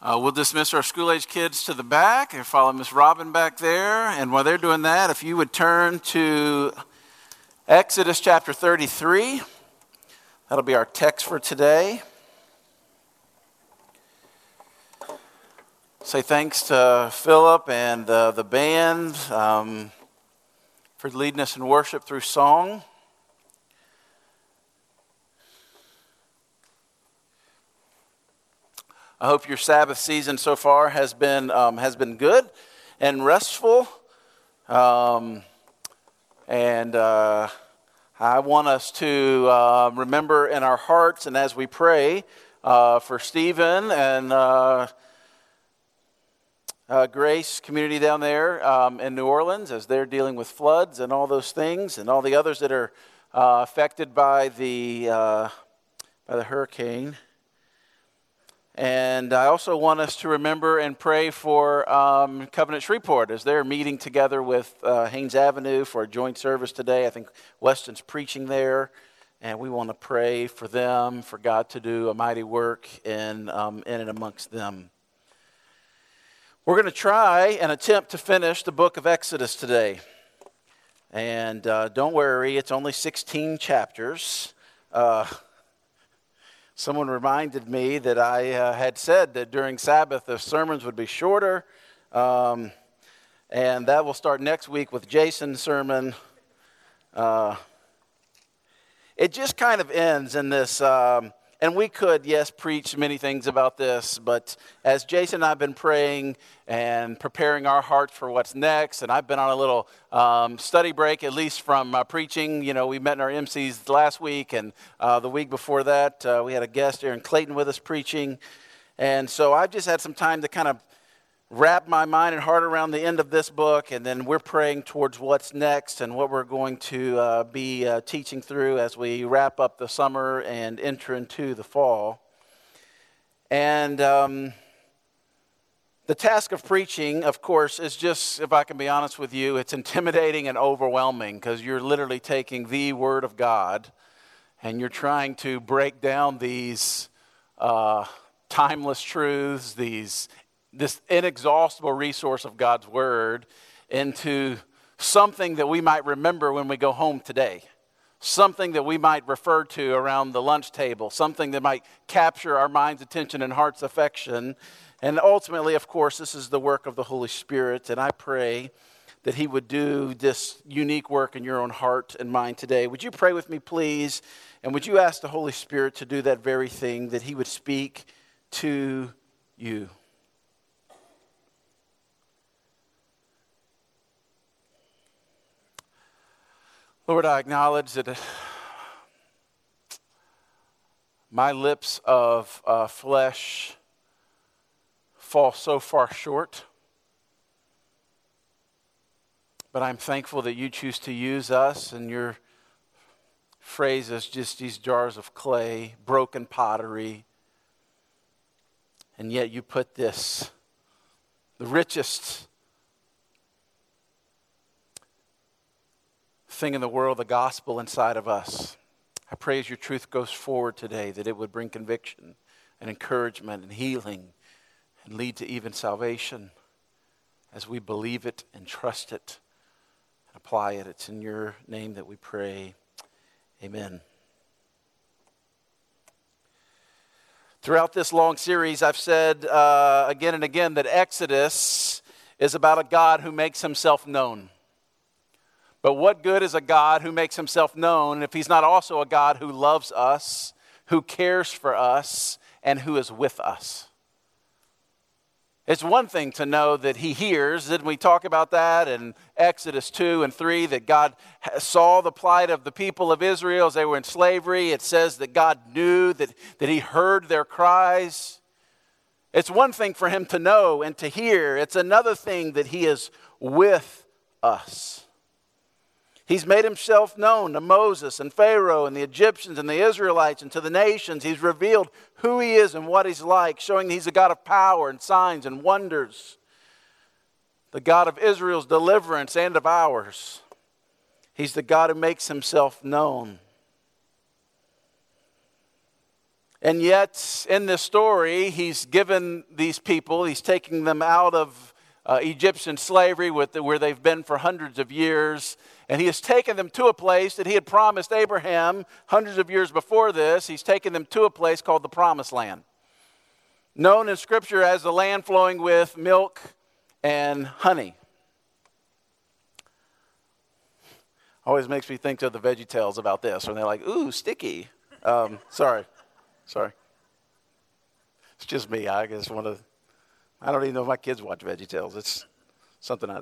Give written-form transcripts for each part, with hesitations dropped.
We'll dismiss our school-age kids to the back and follow Miss Robin back there. And while they're doing that, if you would turn to Exodus chapter 33. That'll be our text for today. Say thanks to Philip and the band for leading us in worship through song. I hope your Sabbath season so far has been good and restful, and I want us to remember in our hearts and as we pray for Stephen and Grace Community down there in New Orleans as they're dealing with floods and all those things, and all the others that are affected by the hurricane. And I also want us to remember and pray for Covenant Shreveport as they're meeting together with Haynes Avenue for a joint service today. I think Weston's preaching there, and we want to pray for them, for God to do a mighty work in and amongst them. We're going to try and attempt to finish the book of Exodus today. And don't worry, it's only 16 chapters. Someone reminded me that I had said that during Sabbath the sermons would be shorter, and that will start next week with Jason's sermon. It just kind of ends in this, and we could, yes, preach many things about this, but as Jason and I have been praying and preparing our hearts for what's next, and I've been on a little study break, at least from preaching. You know, we met in our MCs last week, and the week before that, we had a guest, Aaron Clayton, with us preaching. And so I've just had some time to kind of wrap my mind and heart around the end of this book, and then we're praying towards what's next and what we're going to be teaching through as we wrap up the summer and enter into the fall. And the task of preaching, of course, is just, if I can be honest with you, it's intimidating and overwhelming, because you're literally taking the Word of God and you're trying to break down these timeless truths, this inexhaustible resource of God's Word, into something that we might remember when we go home today, something that we might refer to around the lunch table, something that might capture our mind's attention and heart's affection. And ultimately, of course, this is the work of the Holy Spirit, and I pray that He would do this unique work in your own heart and mind today. Would you pray with me, please? And would you ask the Holy Spirit to do that very thing, that He would speak to you? Lord, I acknowledge that my lips of flesh fall so far short, but I'm thankful that You choose to use us, and Your phrase is just these jars of clay, broken pottery, and yet You put this, the richest thing in the world, the gospel, inside of us. I pray as Your truth goes forward today that it would bring conviction and encouragement and healing and lead to even salvation as we believe it and trust it and apply it. It's in Your name that we pray. Amen. Throughout this long series, I've said again and again that Exodus is about a God who makes Himself known. But what good is a God who makes Himself known if He's not also a God who loves us, who cares for us, and who is with us? It's one thing to know that He hears. Didn't we talk about that in Exodus 2 and 3, that God saw the plight of the people of Israel as they were in slavery? It says that God knew, that He heard their cries. It's one thing for Him to know and to hear. It's another thing that He is with us. He's made Himself known to Moses and Pharaoh and the Egyptians and the Israelites and to the nations. He's revealed who He is and what He's like, showing that He's a God of power and signs and wonders, the God of Israel's deliverance and of ours. He's the God who makes Himself known. And yet, in this story, he's given these people, he's taking them out of Egyptian slavery where they've been for hundreds of years. And he has taken them to a place that he had promised Abraham hundreds of years before this. He's taken them to a place called the Promised Land, known in Scripture as the land flowing with milk and honey. Always makes me think of the VeggieTales about this, when they're like, ooh, sticky. Sorry. It's just me. I just want to, I don't even know if my kids watch VeggieTales. It's something I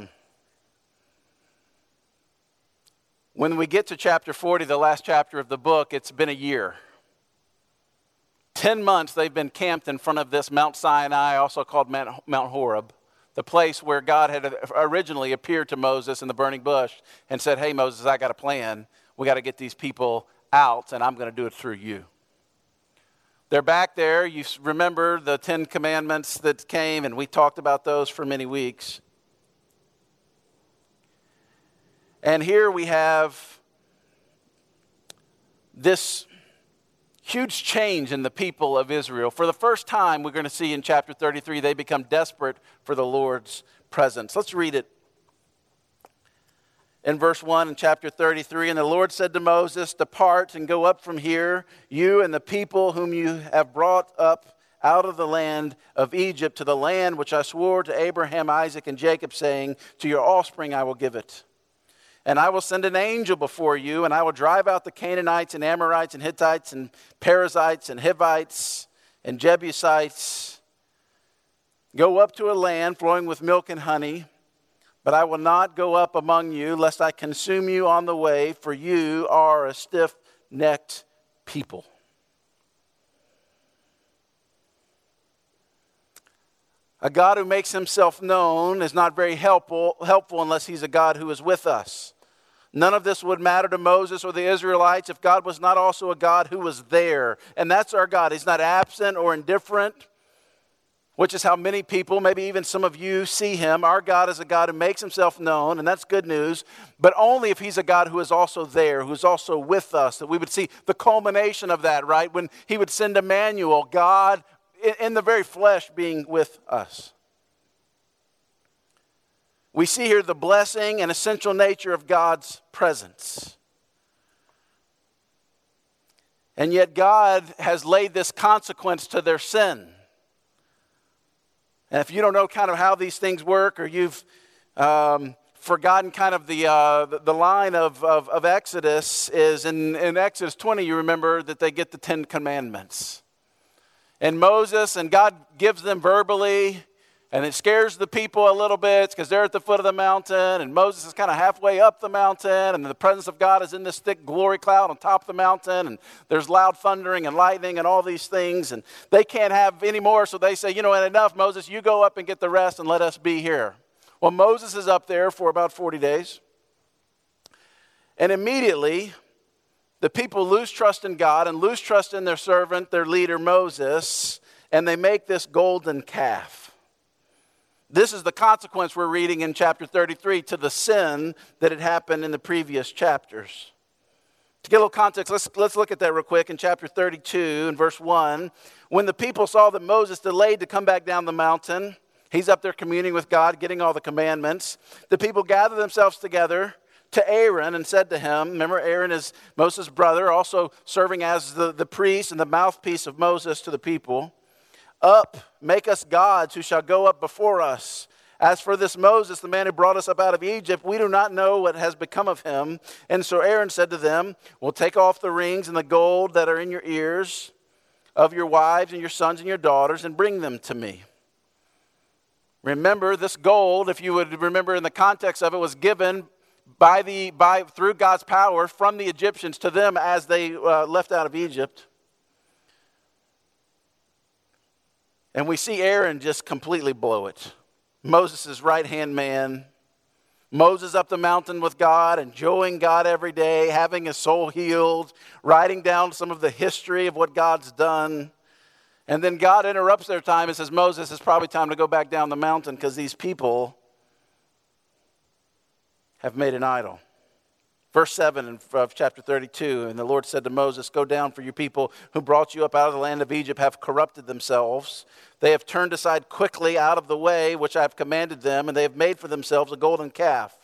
do. When we get to chapter 40, the last chapter of the book, it's been a year. 10 months they've been camped in front of this Mount Sinai, also called Mount Horeb, the place where God had originally appeared to Moses in the burning bush and said, hey, Moses, I got a plan. We got to get these people out, and I'm going to do it through you. They're back there. You remember the Ten Commandments that came, and we talked about those for many weeks. And here we have this huge change in the people of Israel. For the first time, we're going to see in chapter 33, they become desperate for the Lord's presence. Let's read it. In verse 1 in chapter 33, and the Lord said to Moses, depart and go up from here, you and the people whom you have brought up out of the land of Egypt, to the land which I swore to Abraham, Isaac, and Jacob, saying, to your offspring I will give it. And I will send an angel before you, and I will drive out the Canaanites and Amorites and Hittites and Perizzites and Hivites and Jebusites. Go up to a land flowing with milk and honey, but I will not go up among you, lest I consume you on the way, for you are a stiff-necked people. A God who makes himself known is not very helpful unless he's a God who is with us. None of this would matter to Moses or the Israelites if God was not also a God who was there. And that's our God. He's not absent or indifferent, which is how many people, maybe even some of you, see him. Our God is a God who makes himself known, and that's good news, but only if he's a God who is also there, who's also with us, that we would see the culmination of that, right? When he would send Emmanuel, God in the very flesh being with us. We see here the blessing and essential nature of God's presence. And yet God has laid this consequence to their sin. And if you don't know kind of how these things work, or you've forgotten kind of the line of Exodus, is in Exodus 20, you remember that they get the Ten Commandments. And Moses, and God gives them verbally, and it scares the people a little bit because they're at the foot of the mountain, and Moses is kind of halfway up the mountain, and the presence of God is in this thick glory cloud on top of the mountain, and there's loud thundering and lightning and all these things, and they can't have any more, so they say, you know, enough, Moses, you go up and get the rest and let us be here. Well, Moses is up there for about 40 days, and immediately the people lose trust in God and lose trust in their servant, their leader, Moses, and they make this golden calf. This is the consequence we're reading in chapter 33 to the sin that had happened in the previous chapters. To get a little context, let's look at that real quick in chapter 32 in verse 1. When the people saw that Moses delayed to come back down the mountain, he's up there communing with God, getting all the commandments, the people gathered themselves together to Aaron and said to him, remember Aaron is Moses' brother, also serving as the priest and the mouthpiece of Moses to the people, up, make us gods who shall go up before us. As for this Moses, the man who brought us up out of Egypt, we do not know what has become of him. And so Aaron said to them, well, take off the rings and the gold that are in your ears of your wives and your sons and your daughters and bring them to me. Remember, this gold, if you would remember in the context of it, was given through God's power from the Egyptians to them as they left out of Egypt. And we see Aaron just completely blow it. Moses' right-hand man. Moses up the mountain with God, enjoying God every day, having his soul healed, writing down some of the history of what God's done. And then God interrupts their time and says, Moses, it's probably time to go back down the mountain because these people have made an idol. Verse 7 of chapter 32, and the Lord said to Moses, "Go down, for your people who brought you up out of the land of Egypt have corrupted themselves. They have turned aside quickly out of the way which I have commanded them, and they have made for themselves a golden calf,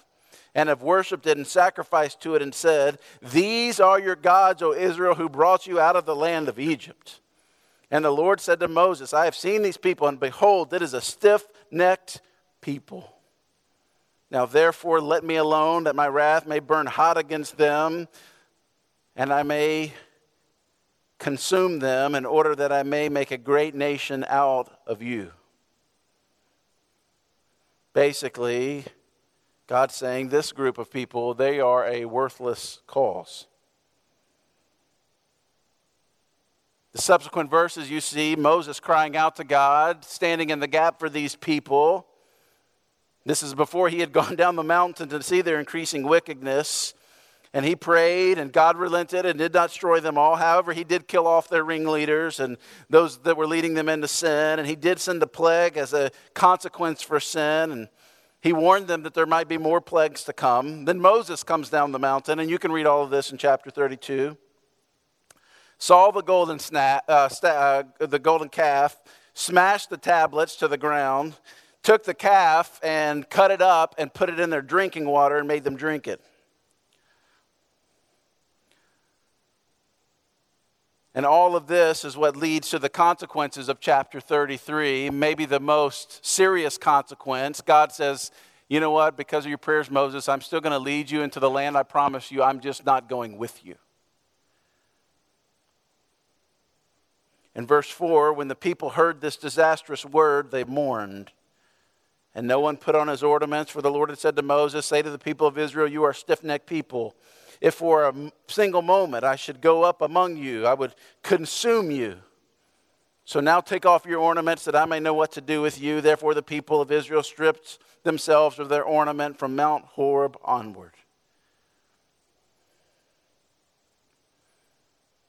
and have worshipped it and sacrificed to it and said, 'These are your gods, O Israel, who brought you out of the land of Egypt.' And the Lord said to Moses, 'I have seen these people, and behold, it is a stiff-necked people. Now therefore let me alone, that my wrath may burn hot against them, and I may consume them, in order that I may make a great nation out of you.'" Basically, God's saying this group of people, they are a worthless cause. The subsequent verses, you see Moses crying out to God, standing in the gap for these people. This is before he had gone down the mountain to see their increasing wickedness. And he prayed, and God relented and did not destroy them all. However, he did kill off their ringleaders and those that were leading them into sin. And he did send a plague as a consequence for sin. And he warned them that there might be more plagues to come. Then Moses comes down the mountain, and you can read all of this in chapter 32. Saw the golden calf, smashed the tablets to the ground, took the calf and cut it up and put it in their drinking water and made them drink it. And all of this is what leads to the consequences of chapter 33, maybe the most serious consequence. God says, "You know what? Because of your prayers, Moses, I'm still going to lead you into the land I promised you. I'm just not going with you." In verse 4, when the people heard this disastrous word, they mourned. And no one put on his ornaments, for the Lord had said to Moses, "Say to the people of Israel, you are a stiff-necked people. If for a single moment I should go up among you, I would consume you. So now take off your ornaments, that I may know what to do with you." Therefore the people of Israel stripped themselves of their ornament from Mount Horeb onward.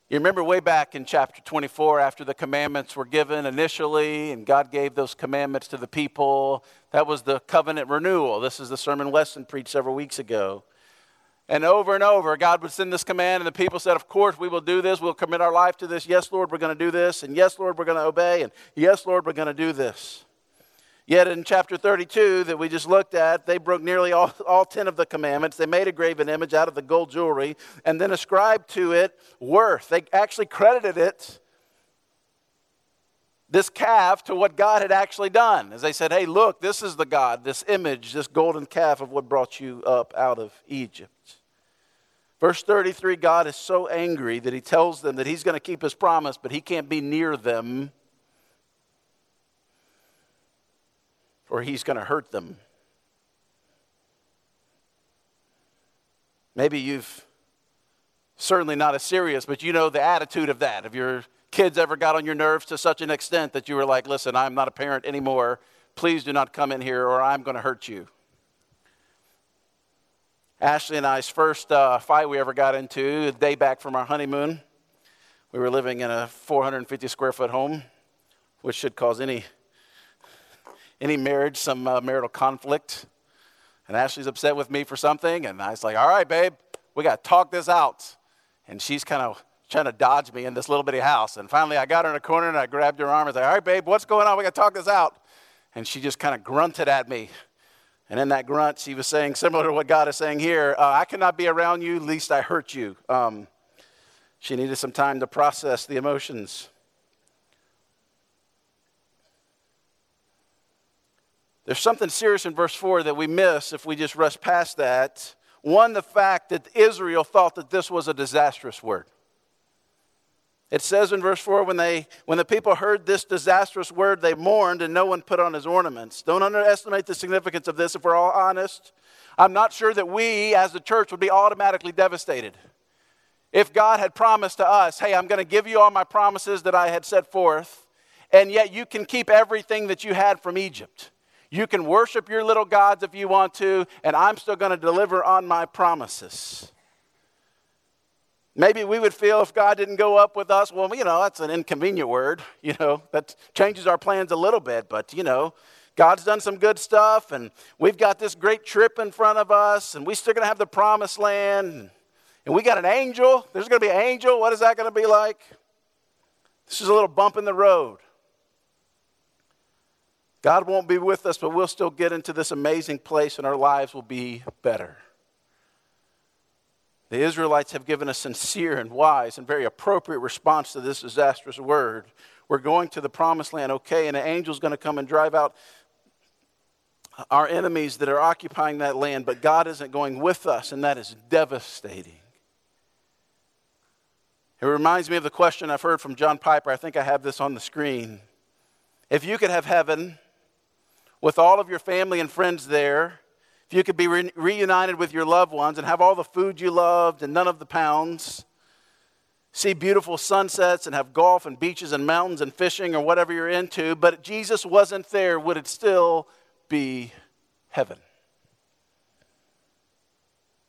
You remember way back in chapter 24, after the commandments were given initially, and God gave those commandments to the people, that was the covenant renewal. This is the sermon Weston preached several weeks ago. And over, God would send this command, and the people said, "Of course, we will do this. We'll commit our life to this. Yes, Lord, we're going to do this. And yes, Lord, we're going to obey. And yes, Lord, we're going to do this." Yet in chapter 32 that we just looked at, they broke nearly all 10 of the commandments. They made a graven image out of the gold jewelry and then ascribed to it worth. They actually credited it, this calf, to what God had actually done. As they said, "Hey, look, this is the God, this image, this golden calf of what brought you up out of Egypt." Verse 33, God is so angry that he tells them that he's going to keep his promise, but he can't be near them, or he's going to hurt them. Maybe you've, certainly not as serious, but you know the attitude of that. If your kids ever got on your nerves to such an extent that you were like, "Listen, I'm not a parent anymore. Please do not come in here or I'm going to hurt you." Ashley and I's first fight we ever got into, a day back from our honeymoon. We were living in a 450 square foot home, which should cause any marriage some marital conflict. And Ashley's upset with me for something, and I was like, "All right, babe, we got to talk this out." And she's kind of trying to dodge me in this little bitty house. And finally I got her in a corner and I grabbed her arm and said, "All right, babe, what's going on? We got to talk this out." And she just kind of grunted at me. And in that grunt, she was saying, similar to what God is saying here, "I cannot be around you, lest I hurt you." She needed some time to process the emotions. There's something serious in verse 4 that we miss if we just rush past that. One, the fact that Israel thought that this was a disastrous word. It says in verse 4, when the people heard this disastrous word, they mourned, and no one put on his ornaments. Don't underestimate the significance of this if we're all honest. I'm not sure that we as the church would be automatically devastated. If God had promised to us, "Hey, I'm going to give you all my promises that I had set forth, and yet you can keep everything that you had from Egypt. You can worship your little gods if you want to, and I'm still going to deliver on my promises." Maybe we would feel if God didn't go up with us, "Well, you know, that's an inconvenient word. You know, that changes our plans a little bit, but, you know, God's done some good stuff, and we've got this great trip in front of us, and we're still going to have the promised land, and we got an angel. There's going to be an angel. What is that going to be like? This is a little bump in the road. God won't be with us, but we'll still get into this amazing place, and our lives will be better. The Israelites have given a sincere and wise and very appropriate response to this disastrous word. We're going to the promised land, okay, and an angel's going to come and drive out our enemies that are occupying that land, but God isn't going with us, and that is devastating. It reminds me of the question I've heard from John Piper. I think I have this on the screen. If you could have heaven with all of your family and friends there, if you could be reunited with your loved ones and have all the food you loved and none of the pounds, see beautiful sunsets and have golf and beaches and mountains and fishing or whatever you're into, but Jesus wasn't there, would it still be heaven?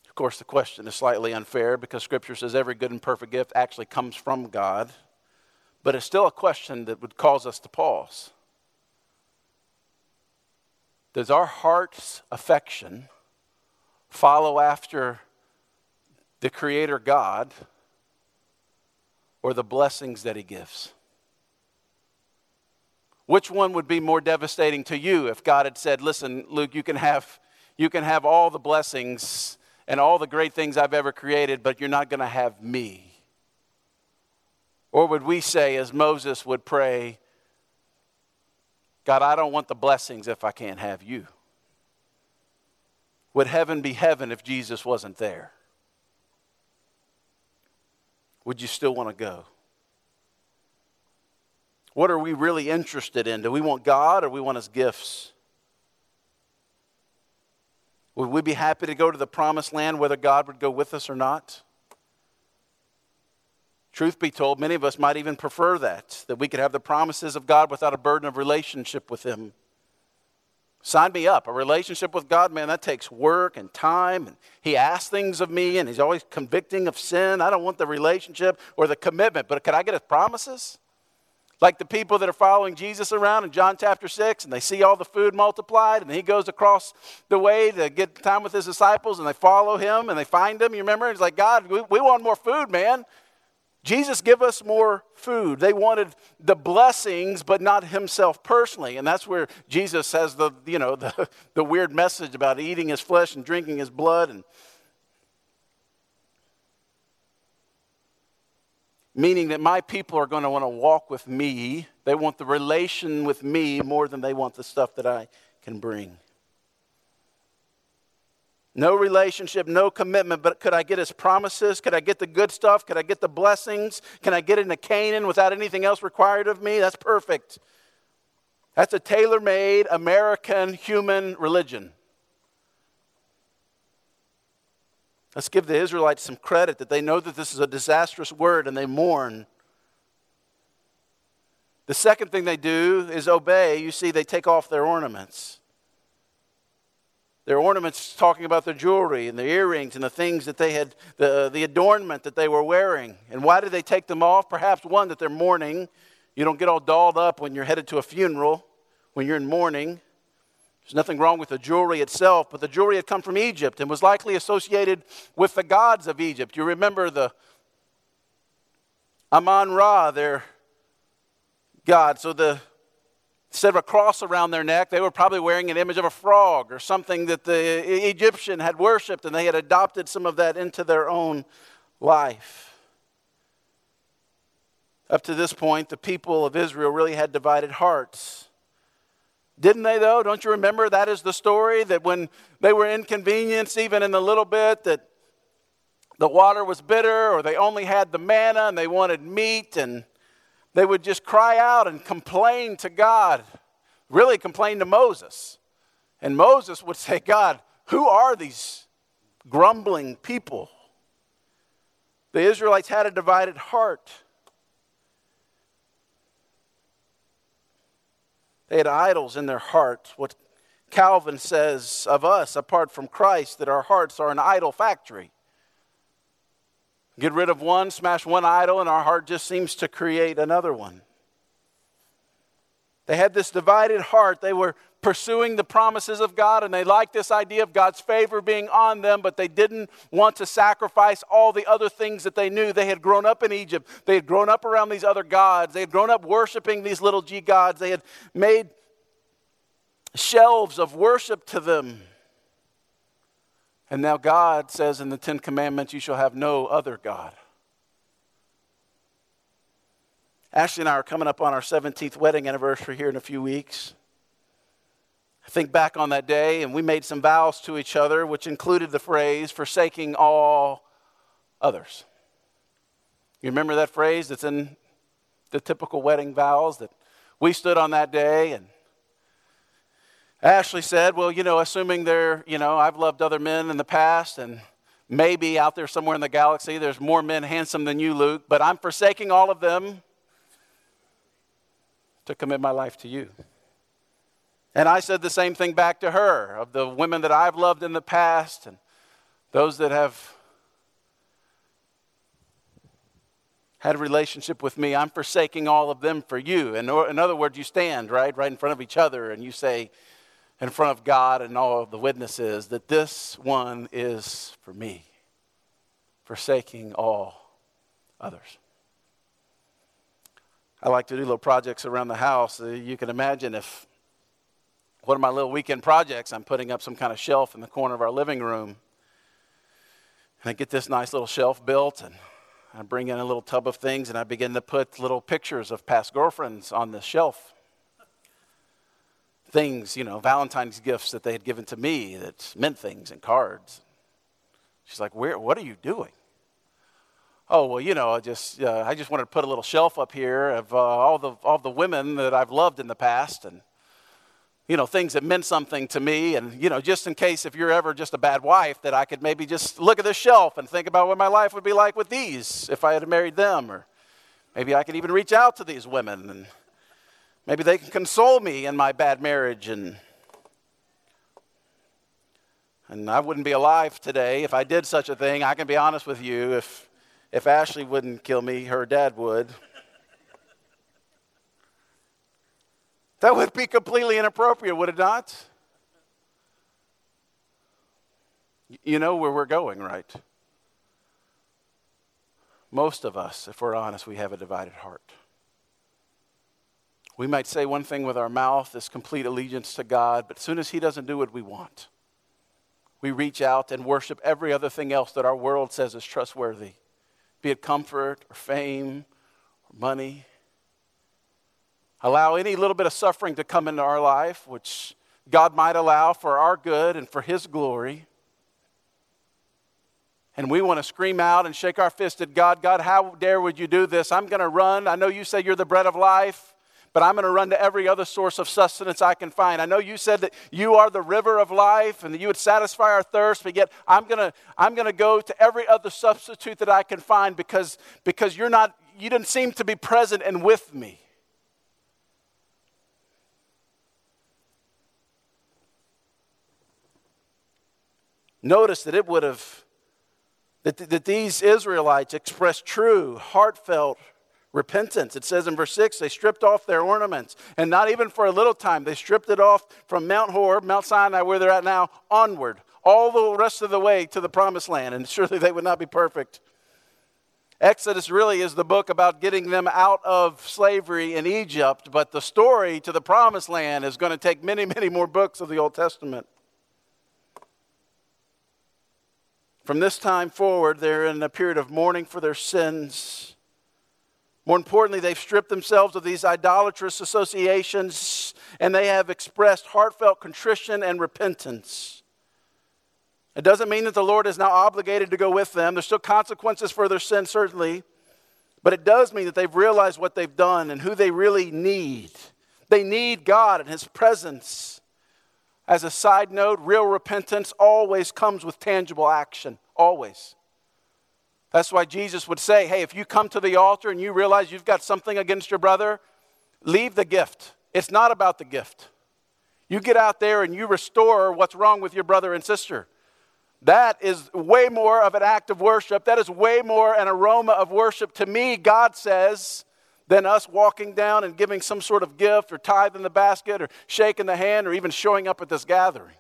Of course, the question is slightly unfair because Scripture says every good and perfect gift actually comes from God, but it's still a question that would cause us to pause. Does our heart's affection follow after the Creator God or the blessings that He gives? Which one would be more devastating to you if God had said, listen, Luke, you can have all the blessings and all the great things I've ever created, but you're not going to have me? Or would we say, as Moses would pray, God, I don't want the blessings if I can't have you? Would heaven be heaven if Jesus wasn't there? Would you still want to go? What are we really interested in? Do we want God or we want His gifts? Would we be happy to go to the promised land whether God would go with us or not? Truth be told, many of us might even prefer that we could have the promises of God without a burden of relationship with Him. Sign me up. A relationship with God, man, that takes work and time. And He asks things of me, and He's always convicting of sin. I don't want the relationship or the commitment, but can I get His promises? Like the people that are following Jesus around in John chapter 6, and they see all the food multiplied, and He goes across the way to get time with His disciples, and they follow Him, and they find Him. You remember? He's like, God, we want more food, man. Jesus, give us more food. They wanted the blessings, but not Himself personally. And that's where Jesus has the weird message about eating His flesh and drinking His blood. And meaning that my people are going to want to walk with me. They want the relation with me more than they want the stuff that I can bring. No relationship, no commitment, but could I get His promises? Could I get the good stuff? Could I get the blessings? Can I get into Canaan without anything else required of me? That's perfect. That's a tailor-made American human religion. Let's give the Israelites some credit that they know that this is a disastrous word and they mourn. The second thing they do is obey. You see, they take off their ornaments. Their ornaments talking about their jewelry and their earrings and the things that they had, the adornment that they were wearing. And why did they take them off? Perhaps one, that they're mourning. You don't get all dolled up when you're headed to a funeral, when you're in mourning. There's nothing wrong with the jewelry itself, but the jewelry had come from Egypt and was likely associated with the gods of Egypt. You remember the Amon Ra, their god. So instead of a cross around their neck, they were probably wearing an image of a frog or something that the Egyptian had worshipped, and they had adopted some of that into their own life. Up to this point, the people of Israel really had divided hearts. Didn't they, though? Don't you remember that is the story, that when they were inconvenienced, even in the little bit, that the water was bitter or they only had the manna and they wanted meat, and they would just cry out and complain to God, really complain to Moses. And Moses would say, God, who are these grumbling people? The Israelites had a divided heart. They had idols in their hearts. What Calvin says of us, apart from Christ, that our hearts are an idol factory. Get rid of one, smash one idol, and our heart just seems to create another one. They had this divided heart. They were pursuing the promises of God, and they liked this idea of God's favor being on them, but they didn't want to sacrifice all the other things that they knew. They had grown up in Egypt. They had grown up around these other gods. They had grown up worshiping these little g gods. They had made shelves of worship to them. And now God says in the Ten Commandments, you shall have no other God. Ashley and I are coming up on our 17th wedding anniversary here in a few weeks. I think back on that day, and we made some vows to each other, which included the phrase, forsaking all others. You remember that phrase that's in the typical wedding vows that we stood on that day? And Ashley said, well, assuming I've loved other men in the past, and maybe out there somewhere in the galaxy, there's more men handsome than you, Luke, but I'm forsaking all of them to commit my life to you. And I said the same thing back to her, of the women that I've loved in the past and those that have had a relationship with me, I'm forsaking all of them for you. And in other words, you stand right in front of each other, and you say in front of God and all of the witnesses that this one is for me, forsaking all others. I like to do little projects around the house. You can imagine if one of my little weekend projects, I'm putting up some kind of shelf in the corner of our living room. And I get this nice little shelf built, and I bring in a little tub of things, and I begin to put little pictures of past girlfriends on this shelf. Things, Valentine's gifts that they had given to me that meant things, and cards. She's like, what are you doing? Oh, well, I just wanted to put a little shelf up here of all the women that I've loved in the past, and, things that meant something to me, and, just in case if you're ever just a bad wife, that I could maybe just look at this shelf and think about what my life would be like with these if I had married them, or maybe I could even reach out to these women, and maybe they can console me in my bad marriage, and I wouldn't be alive today if I did such a thing. I can be honest with you, If Ashley wouldn't kill me, her dad would. That would be completely inappropriate, would it not? You know where we're going, right? Most of us, if we're honest, we have a divided heart. We might say one thing with our mouth, this complete allegiance to God, but as soon as He doesn't do what we want, we reach out and worship every other thing else that our world says is trustworthy. Be it comfort or fame or money. Allow any little bit of suffering to come into our life, which God might allow for our good and for His glory. And we want to scream out and shake our fist at God. God, how dare would you do this? I'm going to run. I know you say you're the bread of life, but I'm going to run to every other source of sustenance I can find. I know you said that you are the river of life and that you would satisfy our thirst, but yet I'm going to go to every other substitute that I can find because you didn't seem to be present and with me. Notice that that these Israelites expressed true, heartfelt repentance. It says in verse 6, they stripped off their ornaments, and not even for a little time. They stripped it off from Mount Horeb, Mount Sinai, where they're at now, onward, all the rest of the way to the promised land, and surely they would not be perfect. Exodus really is the book about getting them out of slavery in Egypt, but the story to the promised land is going to take many, many more books of the Old Testament. From this time forward, they're in a period of mourning for their sins. More importantly, they've stripped themselves of these idolatrous associations, and they have expressed heartfelt contrition and repentance. It doesn't mean that the Lord is now obligated to go with them. There's still consequences for their sin, certainly, but it does mean that they've realized what they've done and who they really need. They need God and His presence. As a side note, real repentance always comes with tangible action, always. That's why Jesus would say, hey, if you come to the altar and you realize you've got something against your brother, leave the gift. It's not about the gift. You get out there and you restore what's wrong with your brother and sister. That is way more of an act of worship. That is way more an aroma of worship to me, God says, than us walking down and giving some sort of gift or tithe in the basket or shaking the hand or even showing up at this gathering.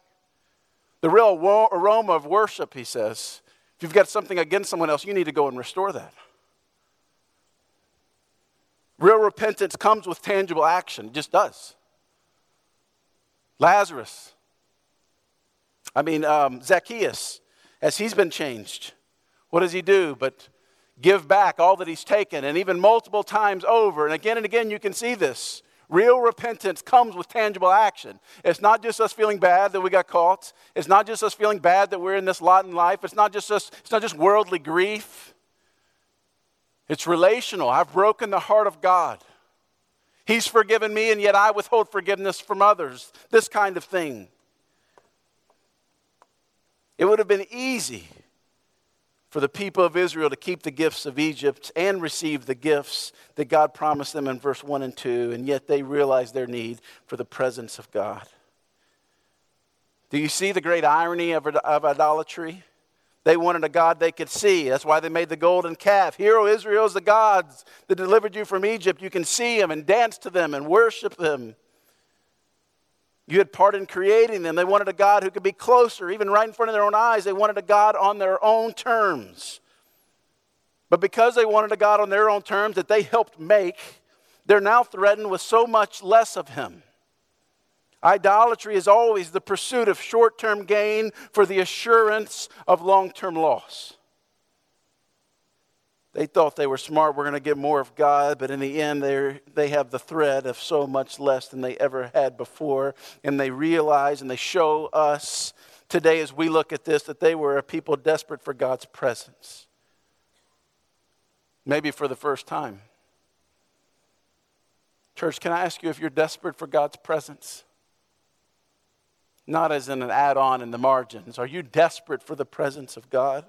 The real aroma of worship, he says, if you've got something against someone else, you need to go and restore that. Real repentance comes with tangible action. It just does. Lazarus, Zacchaeus, as he's been changed, what does he do but give back all that he's taken, and even multiple times over? And again, you can see this. Real repentance comes with tangible action. It's not just us feeling bad that we got caught. It's not just us feeling bad that we're in this lot in life. It's not just worldly grief. It's relational. I've broken the heart of God. He's forgiven me, and yet I withhold forgiveness from others. This kind of thing. It would have been easy for the people of Israel to keep the gifts of Egypt and receive the gifts that God promised them in verse 1 and 2, and yet they realized their need for the presence of God. Do you see the great irony of idolatry? They wanted a God they could see. That's why they made the golden calf. Hear, O Israel, is the gods that delivered you from Egypt. You can see them and dance to them and worship them. You had part in creating them. They wanted a God who could be closer, even right in front of their own eyes. They wanted a God on their own terms. But because they wanted a God on their own terms that they helped make, they're now threatened with so much less of him. Idolatry is always the pursuit of short-term gain for the assurance of long-term loss. They thought they were smart. We're going to get more of God. But in the end, they have the threat of so much less than they ever had before. And they realize and they show us today as we look at this that they were a people desperate for God's presence. Maybe for the first time. Church, can I ask you if you're desperate for God's presence? Not as in an add-on in the margins. Are you desperate for the presence of God?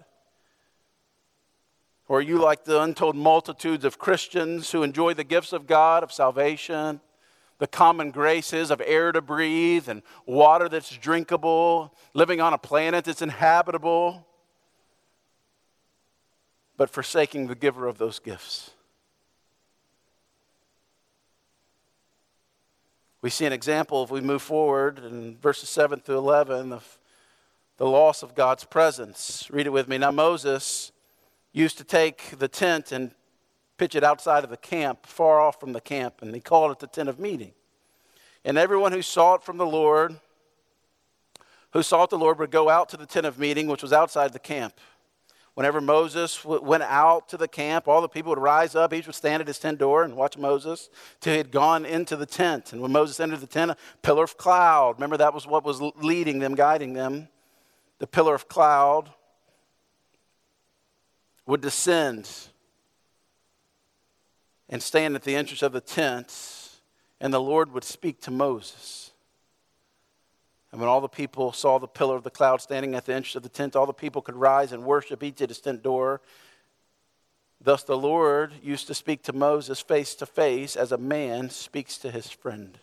Or are you like the untold multitudes of Christians who enjoy the gifts of God, of salvation, the common graces of air to breathe and water that's drinkable, living on a planet that's inhabitable, but forsaking the giver of those gifts? We see an example if we move forward in verses 7 through 11 of the loss of God's presence. Read it with me. Now Moses used to take the tent and pitch it outside of the camp, far off from the camp, and he called it the tent of meeting. And everyone who sought the Lord would go out to the tent of meeting, which was outside the camp. Whenever Moses went out to the camp, all the people would rise up. Each would stand at his tent door and watch Moses till he had gone into the tent. And when Moses entered the tent, a pillar of cloud, remember that was what was leading them, guiding them, the pillar of cloud would descend and stand at the entrance of the tent, and the Lord would speak to Moses. And when all the people saw the pillar of the cloud standing at the entrance of the tent, all the people could rise and worship, each at his tent door. Thus the Lord used to speak to Moses face to face as a man speaks to his friend.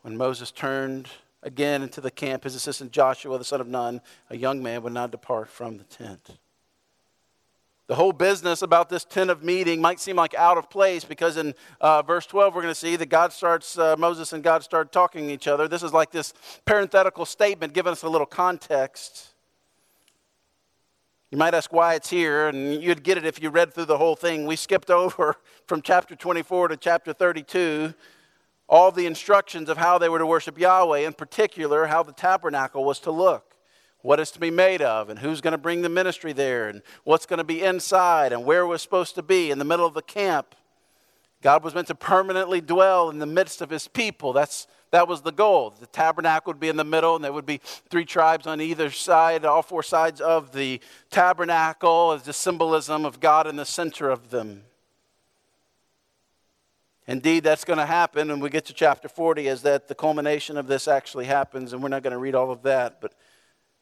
When Moses turned again into the camp, his assistant Joshua, the son of Nun, a young man, would not depart from the tent. The whole business about this tent of meeting might seem like out of place because in verse 12 we're going to see that Moses and God start talking to each other. This is like this parenthetical statement giving us a little context. You might ask why it's here, and you'd get it if you read through the whole thing. We skipped over from chapter 24 to chapter 32. All the instructions of how they were to worship Yahweh, in particular, how the tabernacle was to look, what it's to be made of, and who's going to bring the ministry there, and what's going to be inside, and where we're supposed to be in the middle of the camp. God was meant to permanently dwell in the midst of his people. That was the goal. The tabernacle would be in the middle, and there would be 3 tribes on either side, all 4 sides of the tabernacle, as the symbolism of God in the center of them. Indeed, that's going to happen, and we get to chapter 40 as that the culmination of this actually happens, and we're not going to read all of that. But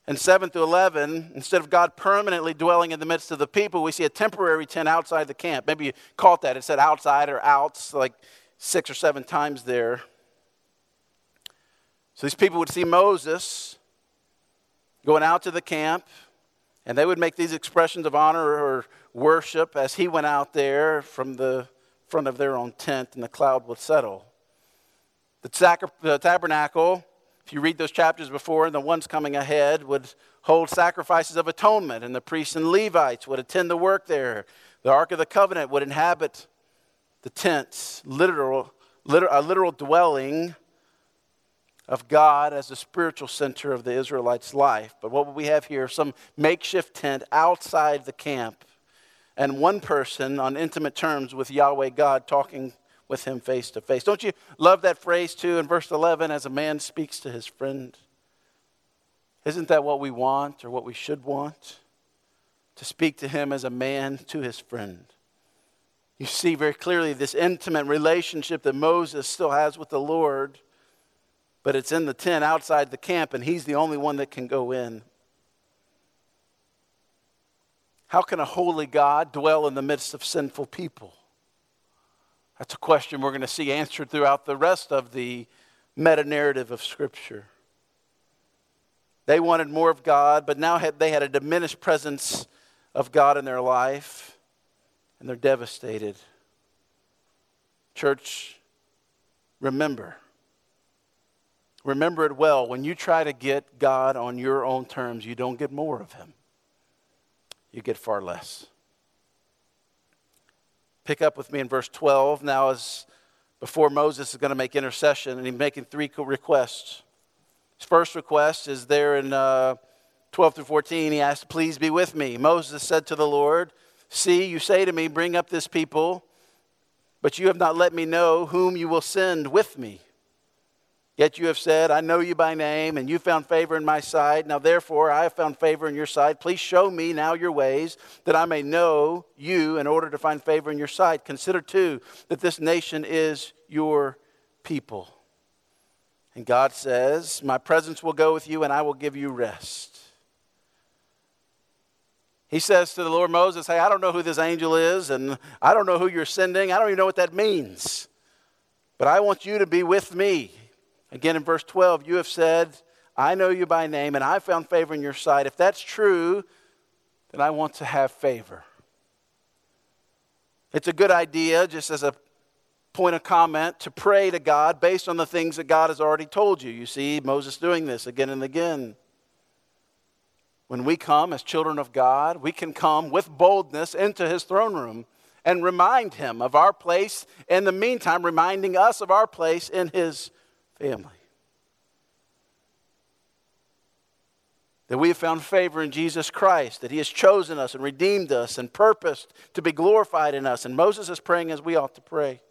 in 7 through 11, instead of God permanently dwelling in the midst of the people, we see a temporary tent outside the camp. Maybe you caught that. It said outside or outs like 6 or 7 times there. So these people would see Moses going out to the camp, And they would make these expressions of honor or worship as he went out there from the front of their own tent, and the cloud would settle. The tabernacle, if you read those chapters before and the ones coming ahead, would hold sacrifices of atonement, and the priests and Levites would attend the work there. The Ark of the Covenant would inhabit the tents, a literal dwelling of God as the spiritual center of the Israelites' life. But what we have here, some makeshift tent outside the camp, and one person on intimate terms with Yahweh God, talking with him face to face. Don't you love that phrase too in verse 11, as a man speaks to his friend? Isn't that what we want, or what we should want? To speak to him as a man to his friend. You see very clearly this intimate relationship that Moses still has with the Lord, but it's in the tent outside the camp, and he's the only one that can go in. How can a holy God dwell in the midst of sinful people? That's a question we're going to see answered throughout the rest of the meta-narrative of Scripture. They wanted more of God, but now they had a diminished presence of God in their life, and they're devastated. Church, remember. Remember it well. When you try to get God on your own terms, you don't get more of him. You get far less. Pick up with me in verse 12. Now, as before, Moses is going to make intercession, and he's making three requests. His first request is there in 12 through 14. He asked, "Please be with me." Moses said to the Lord, "See, you say to me, bring up this people, but you have not let me know whom you will send with me. Yet you have said, I know you by name, and you found favor in my sight. Now therefore I have found favor in your sight. Please show me now your ways, that I may know you in order to find favor in your sight. Consider too that this nation is your people." And God says, "My presence will go with you, and I will give you rest." He says to the Lord, "Moses, hey, I don't know who this angel is, and I don't know who you're sending. I don't even know what that means. But I want you to be with me." Again, in verse 12, "You have said, I know you by name, and I found favor in your sight. If that's true, then I want to have favor." It's a good idea, just as a point of comment, to pray to God based on the things that God has already told you. You see Moses doing this again and again. When we come as children of God, we can come with boldness into his throne room and remind him of our place. In the meantime, reminding us of our place in his family. That we have found favor in Jesus Christ, that he has chosen us and redeemed us and purposed to be glorified in us. And Moses is praying as we ought to pray.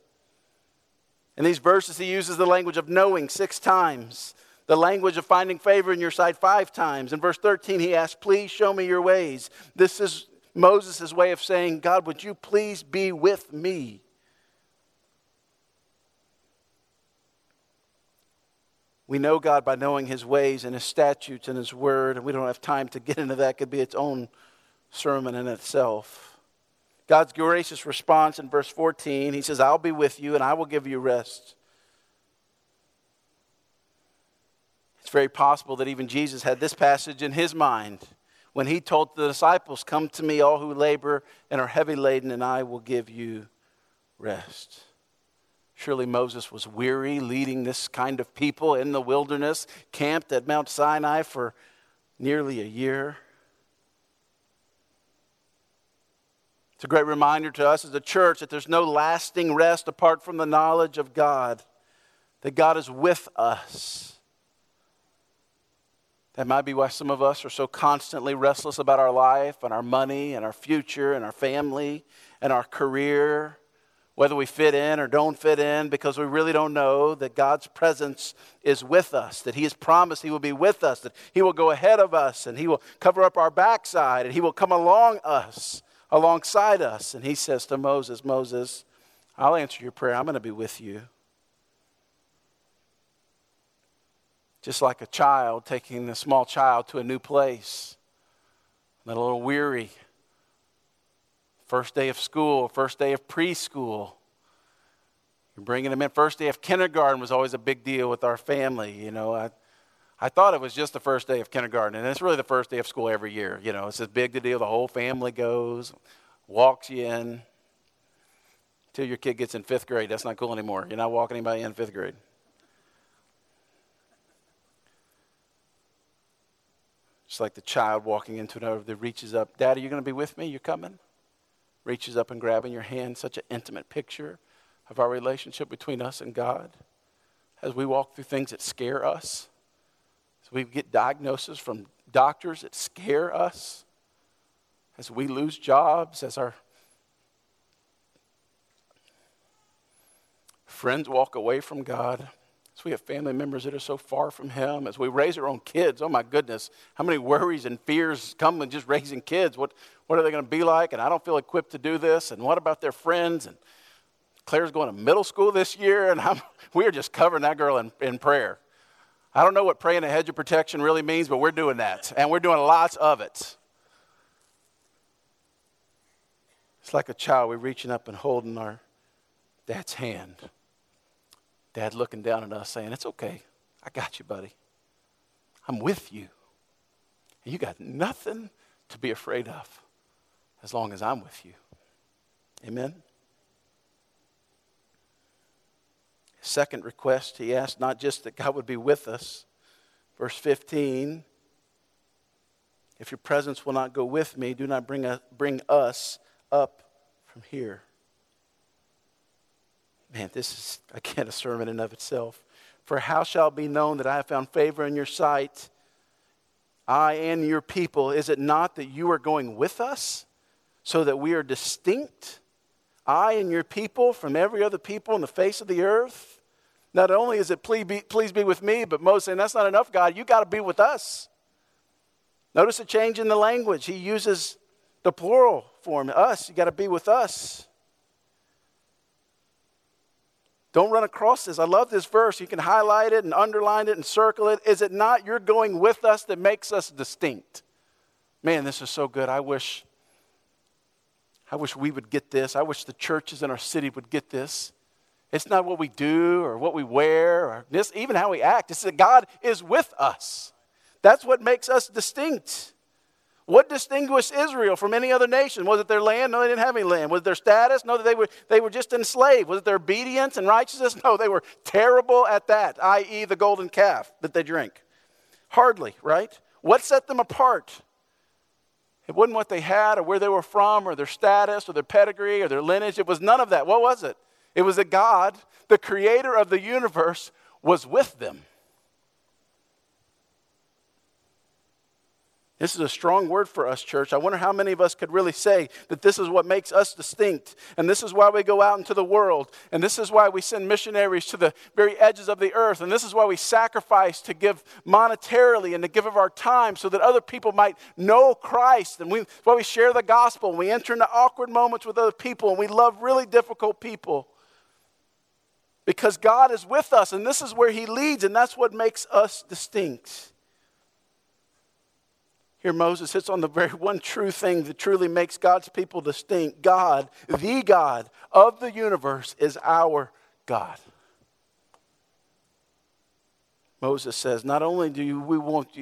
In these verses, he uses the language of knowing 6 times, the language of finding favor in your sight 5 times. In verse 13, he asks, "Please show me your ways." This is Moses' way of saying, "God, would you please be with me?" We know God by knowing his ways and his statutes and his word, and we don't have time to get into that. It could be its own sermon in itself. God's gracious response in verse 14, he says, "I'll be with you, and I will give you rest." It's very possible that even Jesus had this passage in his mind when he told the disciples, "Come to me, all who labor and are heavy laden, and I will give you rest." Surely Moses was weary leading this kind of people in the wilderness, camped at Mount Sinai for nearly a year. It's a great reminder to us as a church that there's no lasting rest apart from the knowledge of God, that God is with us. That might be why some of us are so constantly restless about our life and our money and our future and our family and our career, whether we fit in or don't fit in, because we really don't know that God's presence is with us, that he has promised he will be with us, that he will go ahead of us, and he will cover up our backside, and he will come alongside us. And he says to Moses, "Moses, I'll answer your prayer. I'm going to be with you." Just like a child taking the small child to a new place, and a little weary. First day of school, first day of preschool. You're bringing them in. First day of kindergarten was always a big deal with our family. You know, I, I thought it was just the first day of kindergarten, and it's really the first day of school every year. You know, it's a big deal. The whole family goes, walks you in. Till your kid gets in fifth grade, that's not cool anymore. You're not walking anybody in fifth grade. Just like the child walking into an over that reaches up, Daddy, you're going to be with me? You're coming? Reaches up and grabbing your hand. Such an intimate picture of our relationship between us and God. As we walk through things that scare us, as we get diagnoses from doctors that scare us, as we lose jobs, as our friends walk away from God, as we have family members that are so far from Him, as we raise our own kids. Oh my goodness, how many worries and fears come with just raising kids? What are they going to be like? And I don't feel equipped to do this. And what about their friends? And Claire's going to middle school this year, and we're just covering that girl in prayer. I don't know what praying a hedge of protection really means, but we're doing that, and we're doing lots of it. It's like a child. We're reaching up and holding our dad's hand. Dad looking down at us saying, it's okay. I got you, buddy. I'm with you. And you got nothing to be afraid of as long as I'm with you. Amen? Second request, he asked not just that God would be with us. Verse 15, if your presence will not go with me, do not bring us up from here. Man, this is, again, a sermon in and of itself. For how shall it be known that I have found favor in your sight, I and your people? Is it not that you are going with us so that we are distinct, I and your people, from every other people on the face of the earth? Not only is it please be with me, but Moses saying, that's not enough, God. You got to be with us. Notice a change in the language. He uses the plural form, us. You got to be with us. Don't run across this. I love this verse. You can highlight it and underline it and circle it. Is it not you're going with us that makes us distinct? Man, this is so good. I wish we would get this. I wish the churches in our city would get this. It's not what we do or what we wear or this, even how we act. It's that God is with us. That's what makes us distinct. What distinguished Israel from any other nation? Was it their land? No, they didn't have any land. Was it their status? No, they were just enslaved. Was it their obedience and righteousness? No, they were terrible at that, i.e. the golden calf that they drink. Hardly, right? What set them apart? It wasn't what they had or where they were from or their status or their pedigree or their lineage. It was none of that. What was it? It was that God, the creator of the universe, was with them. This is a strong word for us, church. I wonder how many of us could really say that this is what makes us distinct, and this is why we go out into the world, and this is why we send missionaries to the very edges of the earth, and this is why we sacrifice to give monetarily and to give of our time so that other people might know Christ, and why we share the gospel, and we enter into awkward moments with other people, and we love really difficult people because God is with us, and this is where He leads, and that's what makes us distinct. Here Moses hits on the very one true thing that truly makes God's people distinct. God, the God of the universe, is our God. Moses says, not only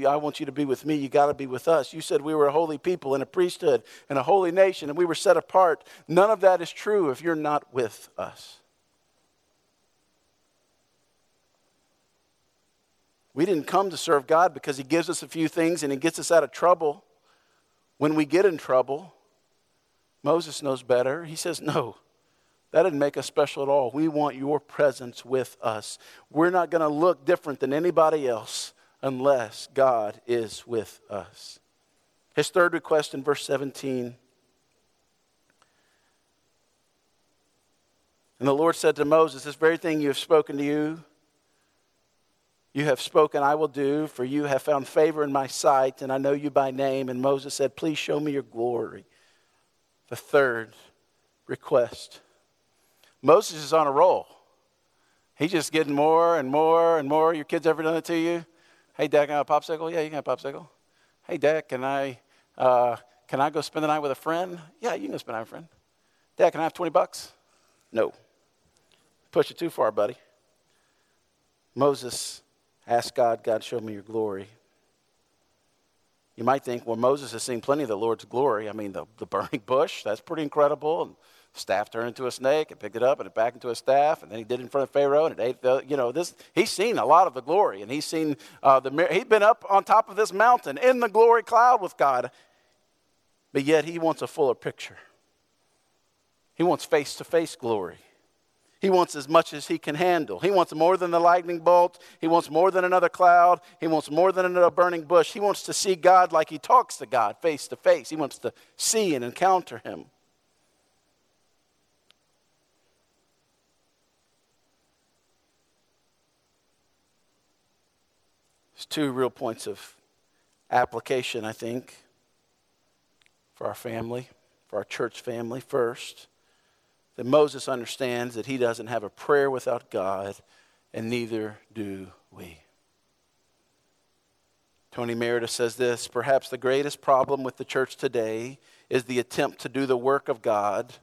I want you to be with me, you got to be with us. You said we were a holy people and a priesthood and a holy nation, and we were set apart. None of that is true if you're not with us. We didn't come to serve God because He gives us a few things and He gets us out of trouble. When we get in trouble, Moses knows better. He says, no, that didn't make us special at all. We want your presence with us. We're not going to look different than anybody else unless God is with us. His third request in verse 17. And the Lord said to Moses, this very thing you have spoken, I will do, for you have found favor in my sight, and I know you by name. And Moses said, please show me your glory. The third request. Moses is on a roll. He's just getting more and more and more. Your kids ever done it to you? Hey, Dad, can I have a popsicle? Yeah, you can have a popsicle. Hey, Dad, can I go spend the night with a friend? Yeah, you can go spend the night with a friend. Dad, can I have $20? No. Push it too far, buddy. Moses Ask God, God, show me your glory. You might think, well, Moses has seen plenty of the Lord's glory. I mean, the burning bush, that's pretty incredible. And the staff turned into a snake and picked it up and it back into a staff. And then he did it in front of Pharaoh and it ate the, you know, this. He's seen a lot of the glory. And he's seen, he'd been up on top of this mountain in the glory cloud with God. But yet he wants a fuller picture. He wants face-to-face glory. He wants as much as he can handle. He wants more than the lightning bolt. He wants more than another cloud. He wants more than another burning bush. He wants to see God like he talks to God face to face. He wants to see and encounter him. There's two real points of application, I think, for our family, for our church family. First, that Moses understands that he doesn't have a prayer without God, and neither do we. Tony Meredith says this: perhaps the greatest problem with the church today is the attempt to do the work of God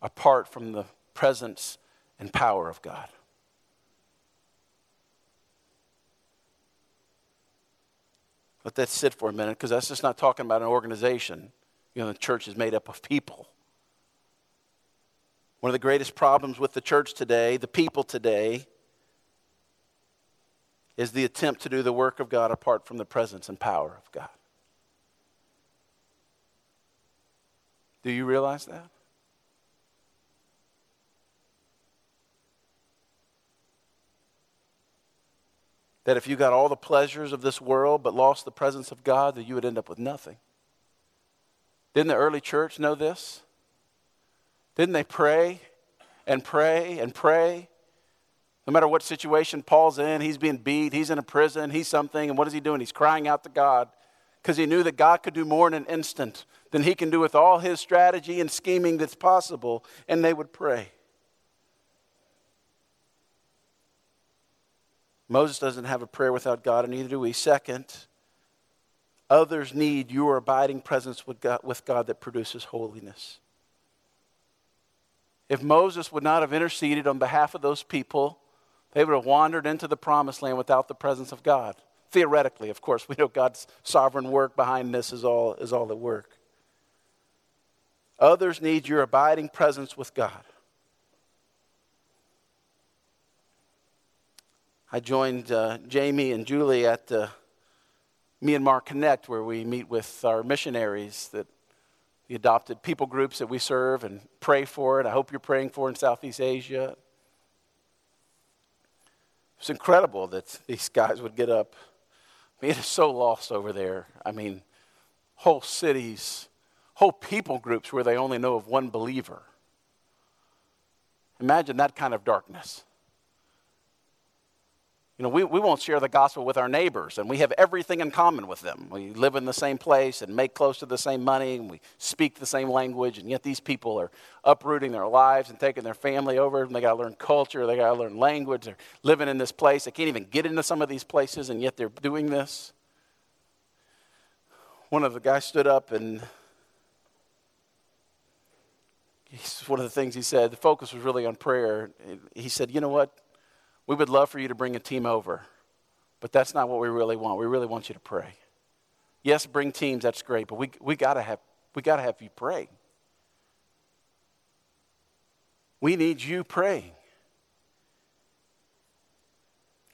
apart from the presence and power of God. Let that sit for a minute, because that's just not talking about an organization. You know, the church is made up of people. One of the greatest problems with the church today, the people today, is the attempt to do the work of God apart from the presence and power of God. Do you realize that? That if you got all the pleasures of this world but lost the presence of God, that you would end up with nothing. Didn't the early church know this? Didn't they pray and pray and pray? No matter what situation Paul's in, he's being beat, he's in a prison, he's something, and what is he doing? He's crying out to God, because he knew that God could do more in an instant than he can do with all his strategy and scheming that's possible, and they would pray. Moses doesn't have a prayer without God, and neither do we. Second, others need your abiding presence with God that produces holiness. If Moses would not have interceded on behalf of those people, they would have wandered into the promised land without the presence of God. Theoretically, of course, we know God's sovereign work behind this is all at work. Others need your abiding presence with God. I joined Jamie and Julie at the Myanmar Connect, where we meet with our missionaries that the adopted people groups that we serve and pray for, and I hope you're praying for in Southeast Asia. It's incredible that these guys would get up. I mean, it is so lost over there. I mean, whole cities, whole people groups where they only know of one believer. Imagine that kind of darkness. You know, we won't share the gospel with our neighbors, and we have everything in common with them. We live in the same place and make close to the same money, and we speak the same language, and yet these people are uprooting their lives and taking their family over, and they got to learn culture, they got to learn language, they're living in this place. They can't even get into some of these places, and yet they're doing this. One of the guys stood up, and one of the things he said, the focus was really on prayer. He said, you know what? We would love for you to bring a team over, but that's not what we really want. We really want you to pray. Yes, bring teams, that's great, but we gotta have you pray. We need you praying.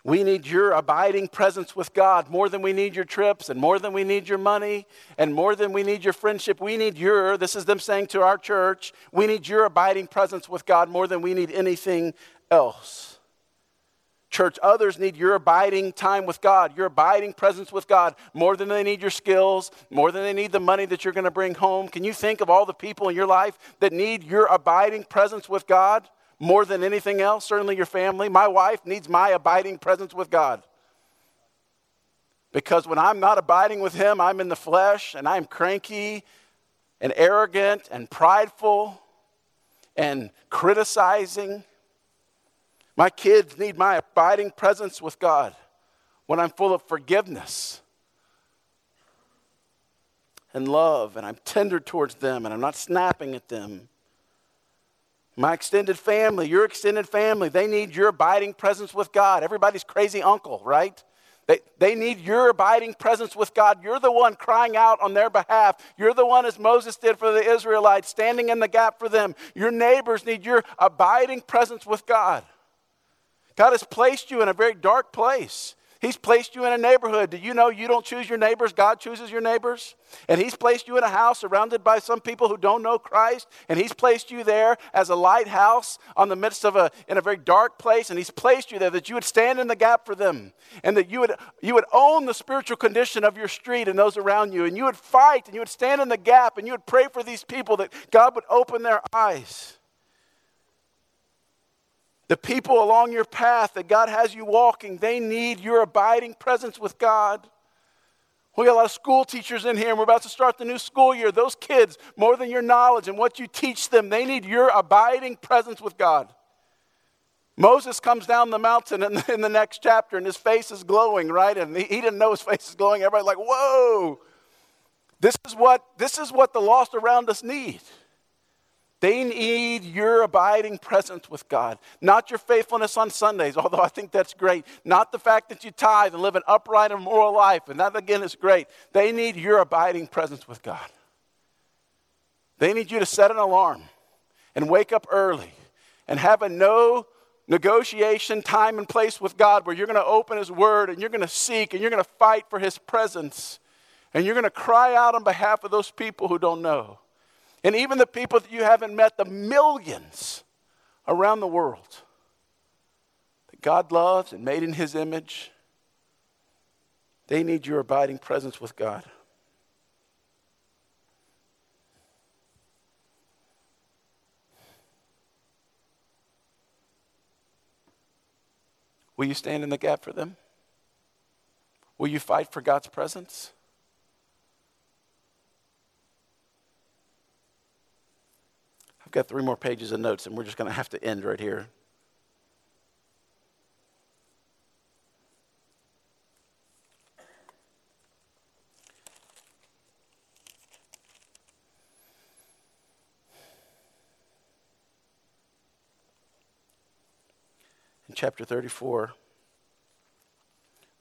We need your abiding presence with God more than we need your trips and more than we need your money and more than we need your friendship. We need your, this is them saying to our church, we need your abiding presence with God more than we need anything else. Church, others need your abiding time with God, your abiding presence with God, more than they need your skills, more than they need the money that you're going to bring home. Can you think of all the people in your life that need your abiding presence with God more than anything else? Certainly your family. My wife needs my abiding presence with God. Because when I'm not abiding with him, I'm in the flesh, and I'm cranky and arrogant and prideful and criticizing. My kids need my abiding presence with God when I'm full of forgiveness and love, and I'm tender towards them, and I'm not snapping at them. My extended family, your extended family, they need your abiding presence with God. Everybody's crazy uncle, right? They need your abiding presence with God. You're the one crying out on their behalf. You're the one, as Moses did for the Israelites, standing in the gap for them. Your neighbors need your abiding presence with God. God has placed you in a very dark place. He's placed you in a neighborhood. Do you know you don't choose your neighbors? God chooses your neighbors. And he's placed you in a house surrounded by some people who don't know Christ. And he's placed you there as a lighthouse on the midst of in a very dark place. And he's placed you there that you would stand in the gap for them. And that you would own the spiritual condition of your street and those around you. And you would fight and you would stand in the gap and you would pray for these people that God would open their eyes. The people along your path that God has you walking, they need your abiding presence with God. We got a lot of school teachers in here, and we're about to start the new school year. Those kids, more than your knowledge and what you teach them, they need your abiding presence with God. Moses comes down the mountain in the next chapter, and his face is glowing, right? And he didn't know his face is glowing. Everybody's like, whoa! This is what the lost around us need. They need your abiding presence with God. Not your faithfulness on Sundays, although I think that's great. Not the fact that you tithe and live an upright and moral life, and that again is great. They need your abiding presence with God. They need you to set an alarm and wake up early and have a no negotiation time and place with God where you're going to open his word and you're going to seek and you're going to fight for his presence and you're going to cry out on behalf of those people who don't know. And even the people that you haven't met, the millions around the world that God loves and made in his image, they need your abiding presence with God. Will you stand in the gap for them? Will you fight for God's presence? I've got 3 more pages of notes, and we're just going to have to end right here. In chapter 34,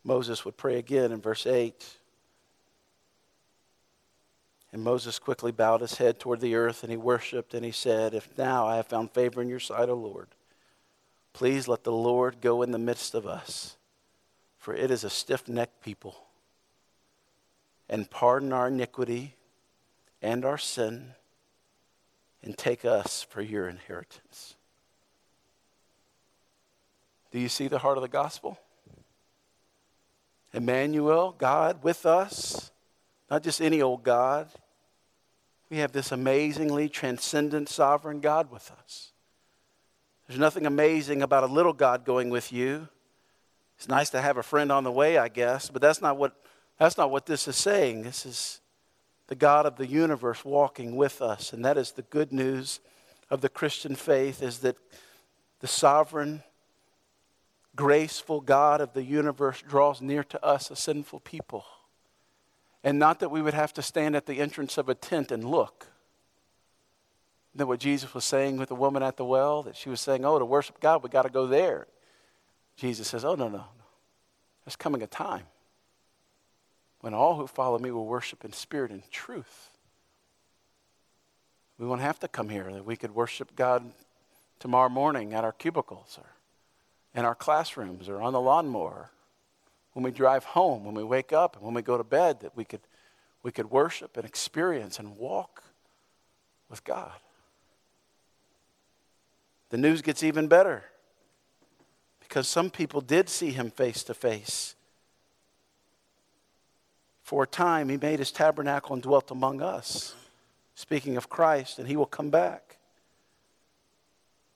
Moses would pray again in verse 8. And Moses quickly bowed his head toward the earth, and he worshipped, and he said, if now I have found favor in your sight, O Lord, please let the Lord go in the midst of us, for it is a stiff-necked people. And pardon our iniquity and our sin, and take us for your inheritance. Do you see the heart of the gospel? Emmanuel, God with us. Not just any old God. We have this amazingly transcendent sovereign God with us. There's nothing amazing about a little God going with you. It's nice to have a friend on the way, I guess, but that's not what this is saying. This is the God of the universe walking with us, and that is the good news of the Christian faith, is that the sovereign, graceful God of the universe draws near to us, a sinful people. And not that we would have to stand at the entrance of a tent and look. Isn't that what Jesus was saying with the woman at the well? That she was saying, oh, to worship God, we got to go there. Jesus says, oh, no. There's coming a time when all who follow me will worship in spirit and truth. We won't have to come here, that we could worship God tomorrow morning at our cubicles or in our classrooms or on the lawnmower. When we drive home, when we wake up, and when we go to bed, that we could worship and experience and walk with God. The news gets even better because some people did see him face to face. For a time, he made his tabernacle and dwelt among us, speaking of Christ, and he will come back.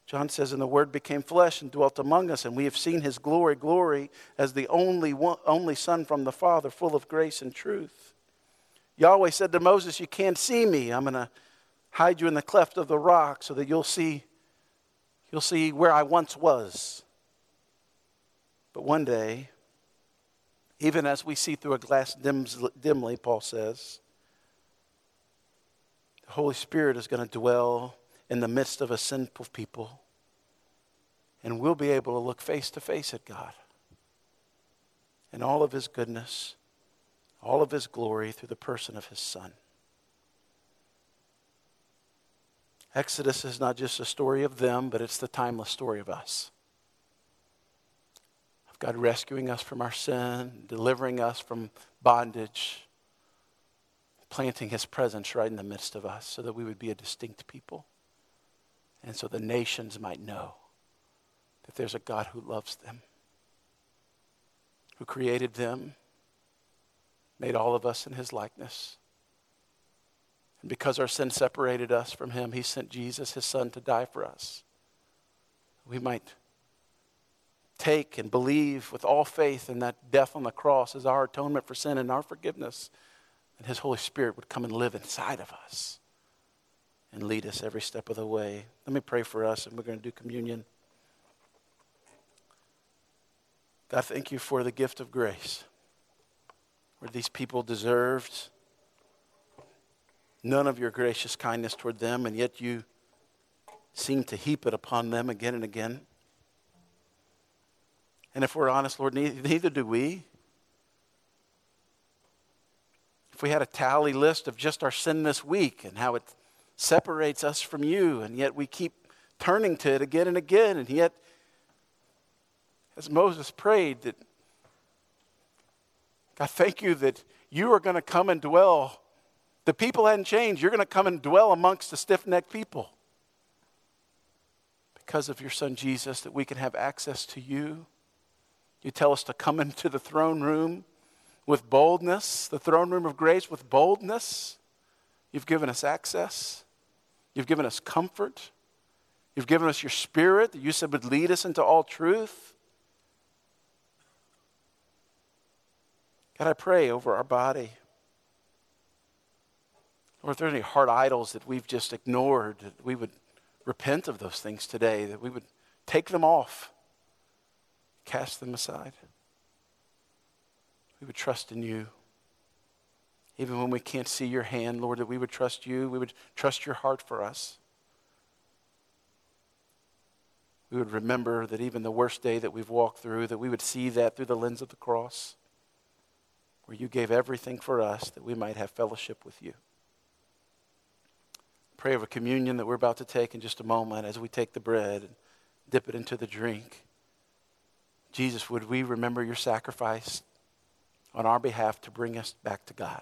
John says, and the Word became flesh and dwelt among us, and we have seen his glory as the only Son from the Father, full of grace and truth. Yahweh said to Moses, you can't see me. I'm going to hide you in the cleft of the rock so that you'll see where I once was. But one day, even as we see through a glass dimly, Paul says, the Holy Spirit is going to dwell in the midst of a sinful people, and we'll be able to look face to face at God. and all of his goodness, all of his glory through the person of his son. Exodus is not just a story of them, but it's the timeless story of us. Of God rescuing us from our sin, delivering us from bondage, planting his presence right in the midst of us so that we would be a distinct people. And so the nations might know that there's a God who loves them, who created them, made all of us in his likeness. And because our sin separated us from him, he sent Jesus, his son, to die for us. We might take and believe with all faith in that death on the cross as our atonement for sin and our forgiveness. And his Holy Spirit would come and live inside of us and lead us every step of the way. Let me pray for us, and we're going to do communion. God, thank you for the gift of grace, where these people deserved none of your gracious kindness toward them, and yet you seem to heap it upon them again and again. And if we're honest, Lord, neither do we. If we had a tally list of just our sin this week and how it separates us from you, and yet we keep turning to it again and again, and yet, as Moses prayed, that God, thank you that you are going to come and dwell. The people hadn't changed. You're going to come and dwell amongst the stiff-necked people. Because of your son Jesus, that we can have access to you. You tell us to come into the throne room with boldness, the throne room of grace with boldness. You've given us access. You've given us comfort. You've given us your Spirit that you said would lead us into all truth. God, I pray over our body. Or if there are any hard idols that we've just ignored, that we would repent of those things today, that we would take them off, cast them aside. We would trust in you. Even when we can't see your hand, Lord, that we would trust you. We would trust your heart for us. We would remember that even the worst day that we've walked through, that we would see that through the lens of the cross, where you gave everything for us that we might have fellowship with you. Pray over communion that we're about to take in just a moment as we take the bread and dip it into the drink. Jesus, would we remember your sacrifice on our behalf to bring us back to God?